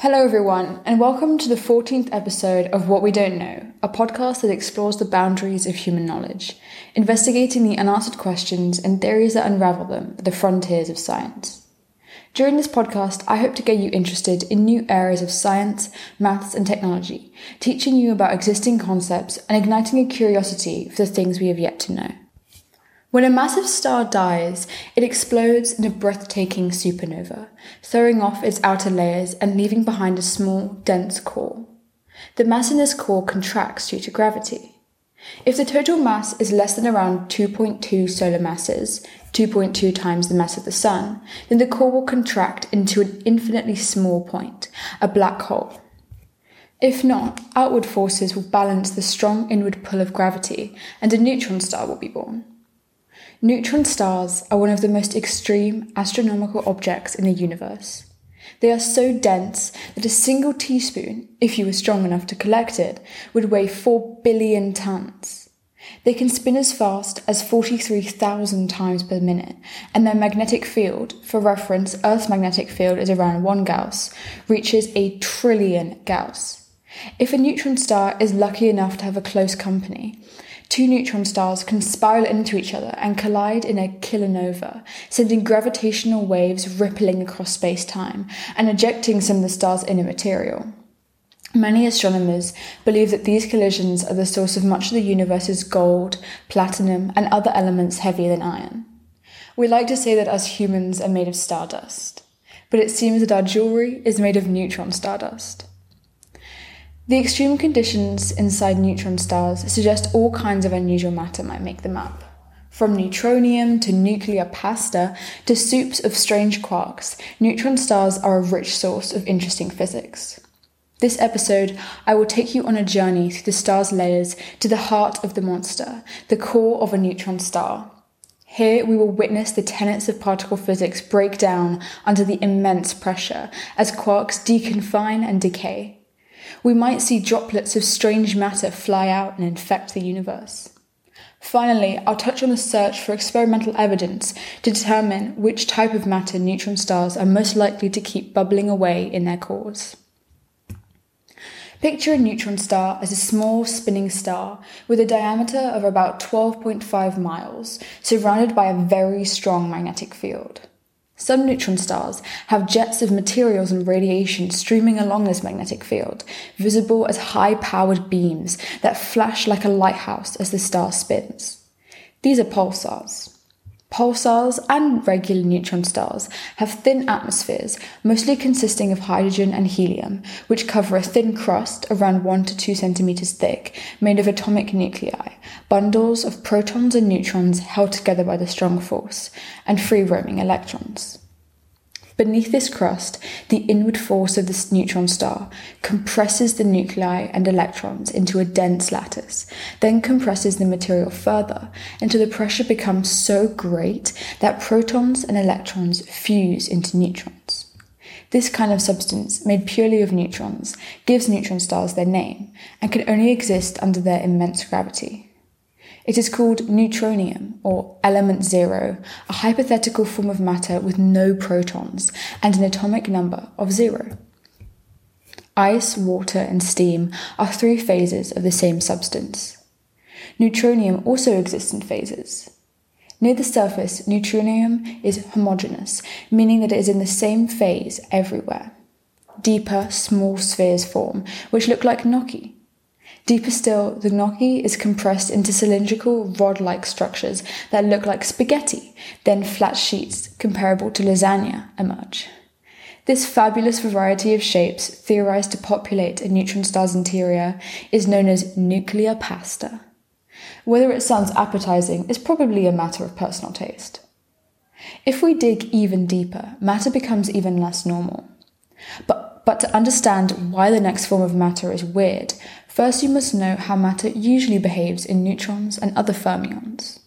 Hello everyone, and welcome to the 14th episode of What We Don't Know, a podcast that explores the boundaries of human knowledge, investigating the unanswered questions and theories that unravel them at the frontiers of science. During this podcast, I hope to get you interested in new areas of science, maths and technology, teaching you about existing concepts and igniting a curiosity for the things we have yet to know. When a massive star dies, it explodes in a breathtaking supernova, throwing off its outer layers and leaving behind a small, dense core. The mass in this core contracts due to gravity. If the total mass is less than around 2.2 solar masses, 2.2 times the mass of the Sun, then the core will contract into an infinitely small point, a black hole. If not, outward forces will balance the strong inward pull of gravity, and a neutron star will be born. Neutron stars are one of the most extreme astronomical objects in the universe. They are so dense that a single teaspoon, if you were strong enough to collect it, would weigh 4 billion tons. They can spin as fast as 43,000 times per minute, and their magnetic field, for reference, Earth's magnetic field is around 1 Gauss, reaches a trillion Gauss. If a neutron star is lucky enough to have a close company, two neutron stars can spiral into each other and collide in a kilonova, sending gravitational waves rippling across space-time and ejecting some of the star's inner material. Many astronomers believe that these collisions are the source of much of the universe's gold, platinum, and other elements heavier than iron. We like to say that us humans are made of stardust, but it seems that our jewelry is made of neutron stardust. The extreme conditions inside neutron stars suggest all kinds of unusual matter might make them up, from neutronium to nuclear pasta to soups of strange quarks. Neutron stars are a rich source of interesting physics. This episode, I will take you on a journey through the star's layers to the heart of the monster, the core of a neutron star. Here we will witness the tenets of particle physics break down under the immense pressure as quarks deconfine and decay. We might see droplets of strange matter fly out and infect the universe. Finally, I'll touch on the search for experimental evidence to determine which type of matter neutron stars are most likely to keep bubbling away in their cores. Picture a neutron star as a small spinning star with a diameter of about 12.5 miles, surrounded by a very strong magnetic field. Some neutron stars have jets of materials and radiation streaming along this magnetic field, visible as high-powered beams that flash like a lighthouse as the star spins. These are pulsars. Pulsars and regular neutron stars have thin atmospheres, mostly consisting of hydrogen and helium, which cover a thin crust around 1 to 2 centimeters thick, made of atomic nuclei, bundles of protons and neutrons held together by the strong force, and free-roaming electrons. Beneath this crust, the inward force of this neutron star compresses the nuclei and electrons into a dense lattice, then compresses the material further until the pressure becomes so great that protons and electrons fuse into neutrons. This kind of substance, made purely of neutrons, gives neutron stars their name and can only exist under their immense gravity. It is called neutronium, or element zero, a hypothetical form of matter with no protons and an atomic number of zero. Ice, water, and steam are three phases of the same substance. Neutronium also exists in phases. Near the surface, neutronium is homogeneous, meaning that it is in the same phase everywhere. Deeper, small spheres form, which look like gnocchi. Deeper still, the gnocchi is compressed into cylindrical, rod-like structures that look like spaghetti, then flat sheets comparable to lasagna emerge. This fabulous variety of shapes, theorized to populate a neutron star's interior, is known as nuclear pasta. Whether it sounds appetizing is probably a matter of personal taste. If we dig even deeper, matter becomes even less normal. But to understand why the next form of matter is weird, first you must know how matter usually behaves in neutrons and other fermions.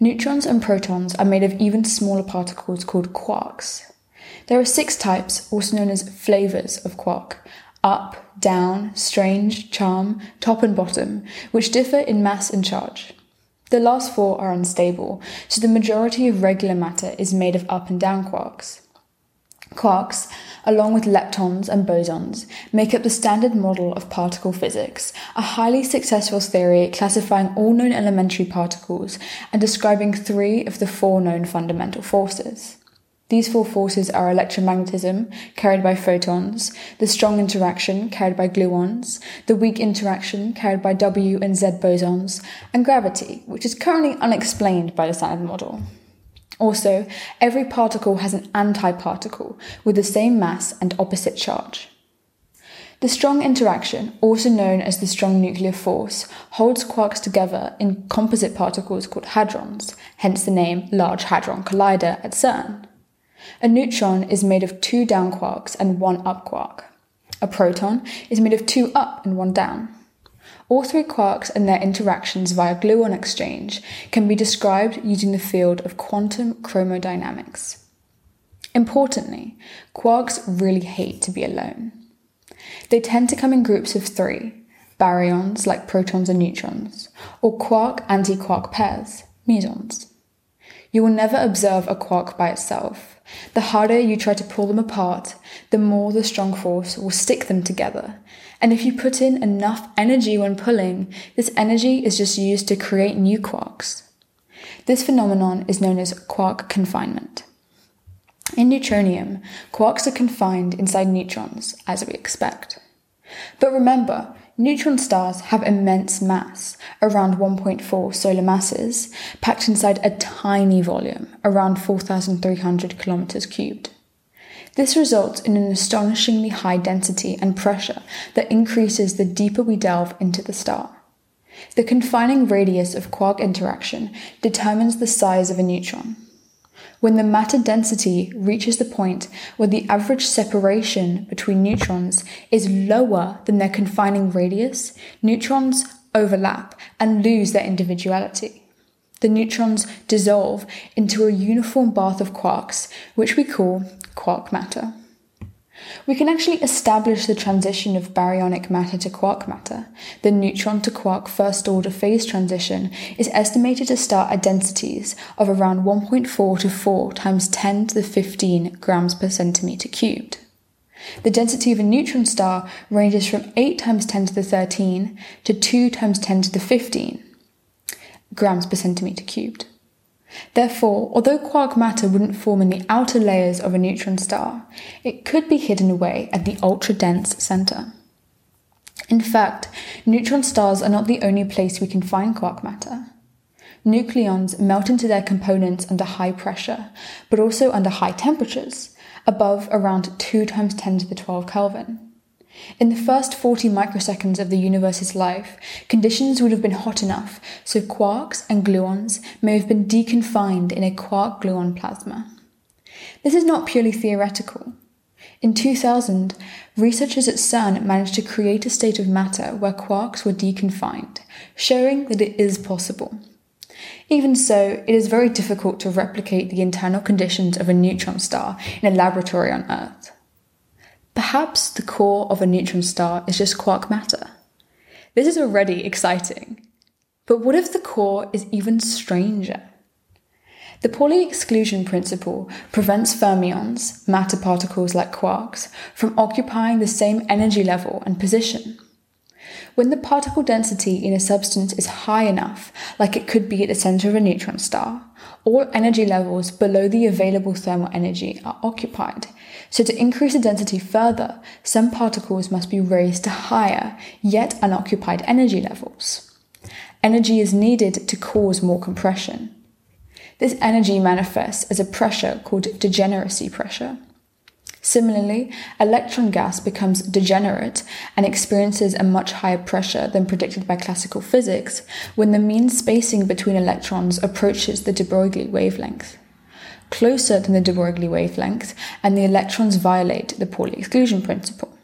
Neutrons and protons are made of even smaller particles called quarks. There are 6 types, also known as flavors of quark: up, down, strange, charm, top and bottom, which differ in mass and charge. The last 4 are unstable, so the majority of regular matter is made of up and down quarks. Quarks along with leptons and bosons, make up the standard model of particle physics, a highly successful theory classifying all known elementary particles and describing 3 of the 4 known fundamental forces. These 4 forces are electromagnetism, carried by photons, the strong interaction, carried by gluons, the weak interaction, carried by W and Z bosons, and gravity, which is currently unexplained by the standard model. Also, every particle has an antiparticle with the same mass and opposite charge. The strong interaction, also known as the strong nuclear force, holds quarks together in composite particles called hadrons, hence the name Large Hadron Collider at CERN. A neutron is made of 2 down quarks and 1 up quark. A proton is made of 2 up and 1 down. All 3 quarks and their interactions via gluon exchange can be described using the field of quantum chromodynamics. Importantly, quarks really hate to be alone. They tend to come in groups of 3, baryons like protons and neutrons, or quark-antiquark pairs, mesons. You will never observe a quark by itself. The harder you try to pull them apart, the more the strong force will stick them together. And if you put in enough energy when pulling, this energy is just used to create new quarks. This phenomenon is known as quark confinement. In neutronium, quarks are confined inside neutrons, as we expect. But remember, neutron stars have immense mass, around 1.4 solar masses, packed inside a tiny volume, around 4,300 kilometers cubed. This results in an astonishingly high density and pressure that increases the deeper we delve into the star. The confining radius of quark interaction determines the size of a neutron. When the matter density reaches the point where the average separation between neutrons is lower than their confining radius, neutrons overlap and lose their individuality. The neutrons dissolve into a uniform bath of quarks, which we call quark matter. We can actually establish the transition of baryonic matter to quark matter. The neutron to quark first-order phase transition is estimated to start at densities of around 1.4 to 4 times 10 to the 15 grams per centimeter cubed. The density of a neutron star ranges from 8 times 10 to the 13 to 2 times 10 to the 15 grams per centimeter cubed. Therefore, although quark matter wouldn't form in the outer layers of a neutron star, it could be hidden away at the ultra-dense center. In fact, neutron stars are not the only place we can find quark matter. Nucleons melt into their components under high pressure, but also under high temperatures, above around 2 times 10 to the 12 Kelvin. In the first 40 microseconds of the universe's life, conditions would have been hot enough, so quarks and gluons may have been deconfined in a quark-gluon plasma. This is not purely theoretical. In 2000, researchers at CERN managed to create a state of matter where quarks were deconfined, showing that it is possible. Even so, it is very difficult to replicate the internal conditions of a neutron star in a laboratory on Earth. Perhaps the core of a neutron star is just quark matter. This is already exciting. But what if the core is even stranger? The Pauli exclusion principle prevents fermions, matter particles like quarks, from occupying the same energy level and position. When the particle density in a substance is high enough, like it could be at the center of a neutron star, all energy levels below the available thermal energy are occupied. So to increase the density further, some particles must be raised to higher, yet unoccupied energy levels. Energy is needed to cause more compression. This energy manifests as a pressure called degeneracy pressure. Similarly, electron gas becomes degenerate and experiences a much higher pressure than predicted by classical physics when the mean spacing between electrons approaches the de Broglie wavelength. Closer than the de Broglie wavelength, and the electrons violate the Pauli exclusion principle.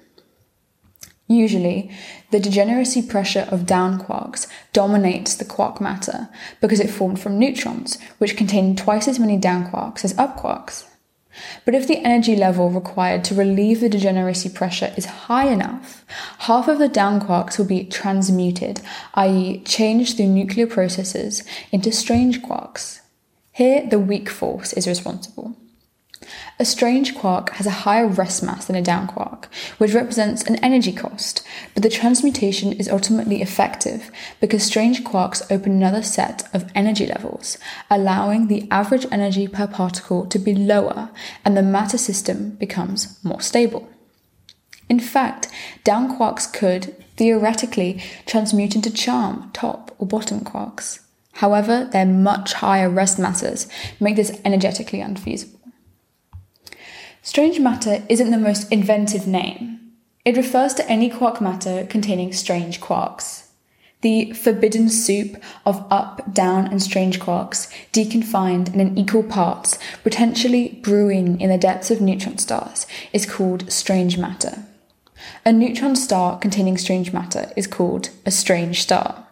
Usually, the degeneracy pressure of down quarks dominates the quark matter because it formed from neutrons, which contain twice as many down quarks as up quarks. But if the energy level required to relieve the degeneracy pressure is high enough, half of the down quarks will be transmuted, i.e. changed through nuclear processes, into strange quarks. Here, the weak force is responsible. A strange quark has a higher rest mass than a down quark, which represents an energy cost, but the transmutation is ultimately effective because strange quarks open another set of energy levels, allowing the average energy per particle to be lower and the matter system becomes more stable. In fact, down quarks could, theoretically, transmute into charm, top or bottom quarks. However, their much higher rest masses make this energetically unfeasible. Strange matter isn't the most inventive name. It refers to any quark matter containing strange quarks. The forbidden soup of up, down, and strange quarks, deconfined and in equal parts, potentially brewing in the depths of neutron stars, is called strange matter. A neutron star containing strange matter is called a strange star.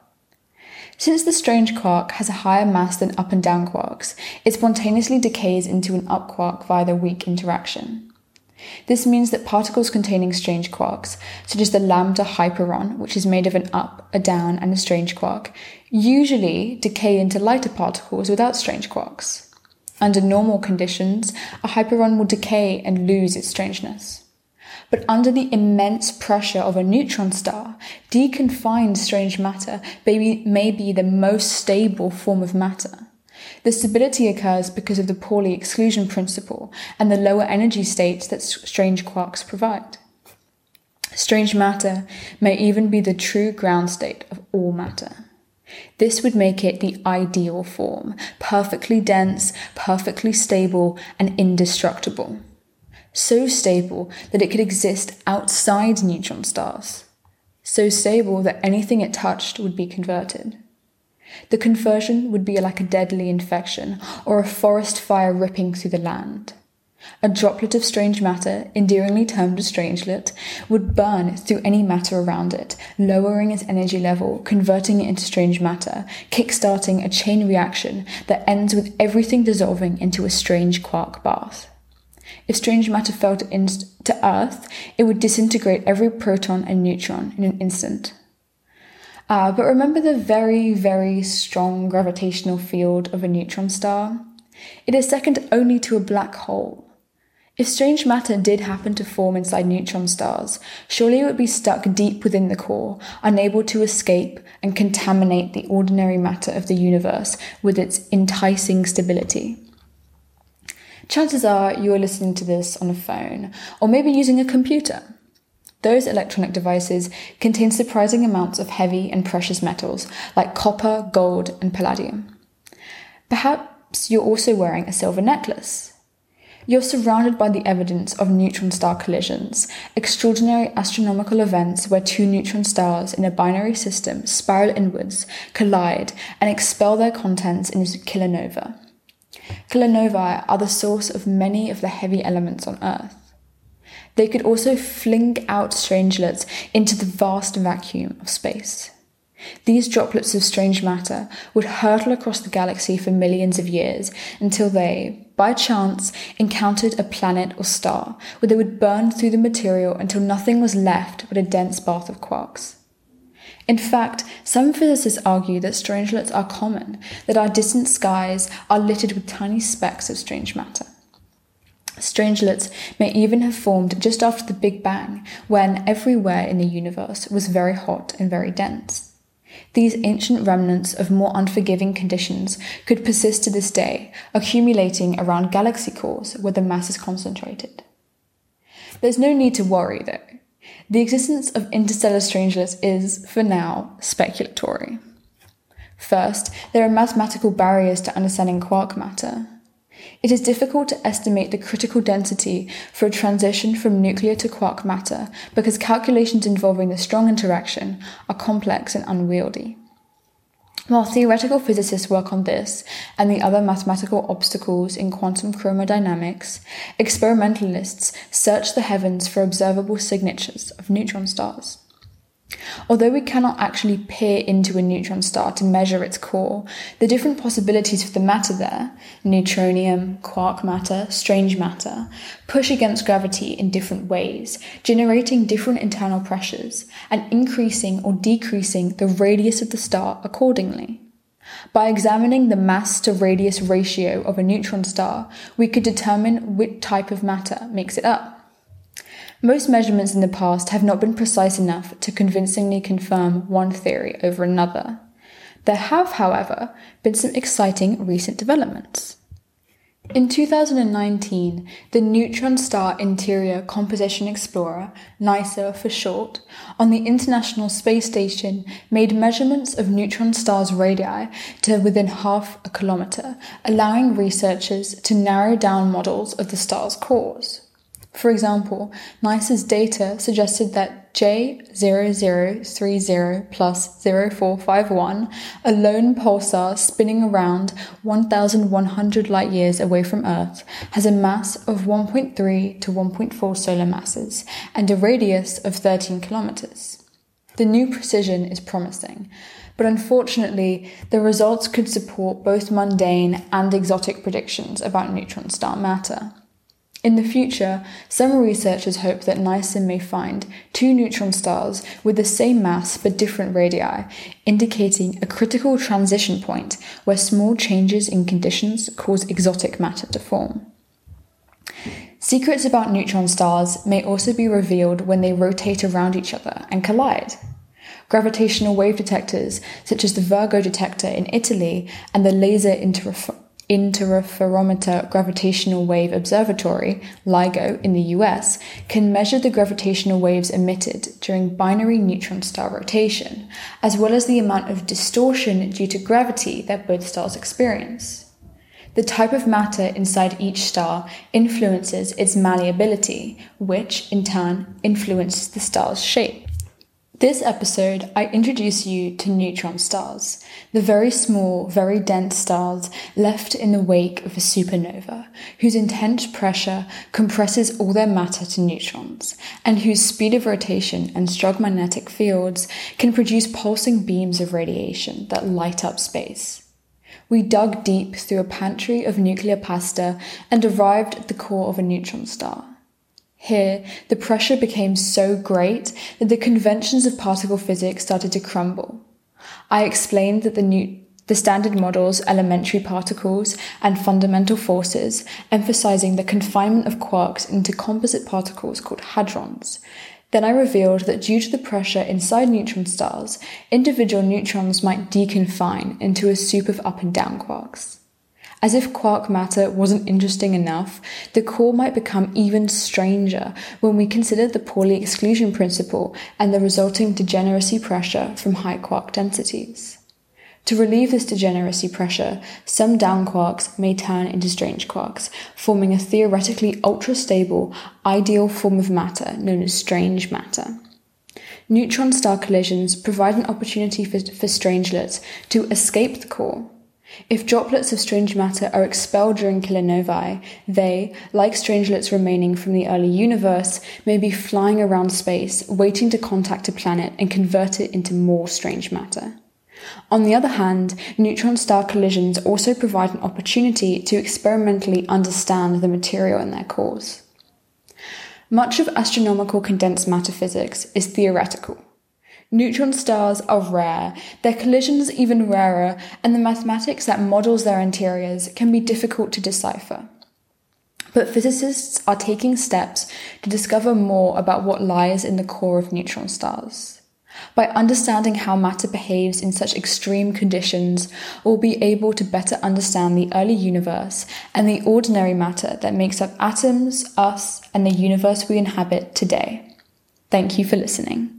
Since the strange quark has a higher mass than up and down quarks, it spontaneously decays into an up quark via the weak interaction. This means that particles containing strange quarks, such as the lambda hyperon, which is made of an up, a down, and a strange quark, usually decay into lighter particles without strange quarks. Under normal conditions, a hyperon will decay and lose its strangeness. But under the immense pressure of a neutron star, deconfined strange matter may be the most stable form of matter. The stability occurs because of the Pauli exclusion principle and the lower energy states that strange quarks provide. Strange matter may even be the true ground state of all matter. This would make it the ideal form, perfectly dense, perfectly stable, and indestructible. So stable that it could exist outside neutron stars. So stable that anything it touched would be converted. The conversion would be like a deadly infection or a forest fire ripping through the land. A droplet of strange matter, endearingly termed a strangelet, would burn through any matter around it, lowering its energy level, converting it into strange matter, kickstarting a chain reaction that ends with everything dissolving into a strange quark bath. If strange matter fell to Earth, it would disintegrate every proton and neutron in an instant. But remember the very, very strong gravitational field of a neutron star? It is second only to a black hole. If strange matter did happen to form inside neutron stars, surely it would be stuck deep within the core, unable to escape and contaminate the ordinary matter of the universe with its enticing stability. Chances are you are listening to this on a phone, or maybe using a computer. Those electronic devices contain surprising amounts of heavy and precious metals, like copper, gold, and palladium. Perhaps you're also wearing a silver necklace. You're surrounded by the evidence of neutron star collisions, extraordinary astronomical events where two neutron stars in a binary system spiral inwards, collide, and expel their contents into kilonovae. Kilonovae are the source of many of the heavy elements on Earth. They could also fling out strangelets into the vast vacuum of space. These droplets of strange matter would hurtle across the galaxy for millions of years until they, by chance, encountered a planet or star, where they would burn through the material until nothing was left but a dense bath of quarks. In fact, some physicists argue that strangelets are common, that our distant skies are littered with tiny specks of strange matter. Strangelets may even have formed just after the Big Bang, when everywhere in the universe was very hot and very dense. These ancient remnants of more unforgiving conditions could persist to this day, accumulating around galaxy cores where the mass is concentrated. There's no need to worry, though. The existence of interstellar strangelets is, for now, speculatory. First, there are mathematical barriers to understanding quark matter. It is difficult to estimate the critical density for a transition from nuclear to quark matter because calculations involving the strong interaction are complex and unwieldy. While theoretical physicists work on this and the other mathematical obstacles in quantum chromodynamics, experimentalists search the heavens for observable signatures of neutron stars. Although we cannot actually peer into a neutron star to measure its core, the different possibilities for the matter there, neutronium, quark matter, strange matter, push against gravity in different ways, generating different internal pressures and increasing or decreasing the radius of the star accordingly. By examining the mass-to-radius ratio of a neutron star, we could determine which type of matter makes it up. Most measurements in the past have not been precise enough to convincingly confirm one theory over another. There have, however, been some exciting recent developments. In 2019, the Neutron Star Interior Composition Explorer, NISR for short, on the International Space Station made measurements of neutron stars' radii to within half a kilometre, allowing researchers to narrow down models of the star's cores. For example, NISR's data suggested that J0030+0451, a lone pulsar spinning around 1,100 light-years away from Earth, has a mass of 1.3 to 1.4 solar masses and a radius of 13 kilometers. The new precision is promising, but unfortunately, the results could support both mundane and exotic predictions about neutron star matter. In the future, some researchers hope that NISR may find two neutron stars with the same mass but different radii, indicating a critical transition point where small changes in conditions cause exotic matter to form. Secrets about neutron stars may also be revealed when they rotate around each other and collide. Gravitational wave detectors, such as the Virgo detector in Italy and the Laser Interferometer Gravitational Wave Observatory, LIGO, in the US, can measure the gravitational waves emitted during binary neutron star rotation, as well as the amount of distortion due to gravity that both stars experience. The type of matter inside each star influences its malleability, which, in turn, influences the star's shape. This episode, I introduce you to neutron stars, the very small, very dense stars left in the wake of a supernova, whose intense pressure compresses all their matter to neutrons, and whose speed of rotation and strong magnetic fields can produce pulsing beams of radiation that light up space. We dug deep through a pantry of nuclear pasta and arrived at the core of a neutron star. Here, the pressure became so great that the conventions of particle physics started to crumble. I explained that the standard models, elementary particles, and fundamental forces, emphasizing the confinement of quarks into composite particles called hadrons. Then I revealed that due to the pressure inside neutron stars, individual neutrons might deconfine into a soup of up and down quarks. As if quark matter wasn't interesting enough, the core might become even stranger when we consider the Pauli exclusion principle and the resulting degeneracy pressure from high quark densities. To relieve this degeneracy pressure, some down quarks may turn into strange quarks, forming a theoretically ultra-stable, ideal form of matter known as strange matter. Neutron star collisions provide an opportunity for strangelets to escape the core. If droplets of strange matter are expelled during kilonovae, they, like strangelets remaining from the early universe, may be flying around space, waiting to contact a planet and convert it into more strange matter. On the other hand, neutron star collisions also provide an opportunity to experimentally understand the material in their cores. Much of astronomical condensed matter physics is theoretical. Neutron stars are rare, their collisions even rarer, and the mathematics that models their interiors can be difficult to decipher. But physicists are taking steps to discover more about what lies in the core of neutron stars. By understanding how matter behaves in such extreme conditions, we'll be able to better understand the early universe and the ordinary matter that makes up atoms, us, and the universe we inhabit today. Thank you for listening.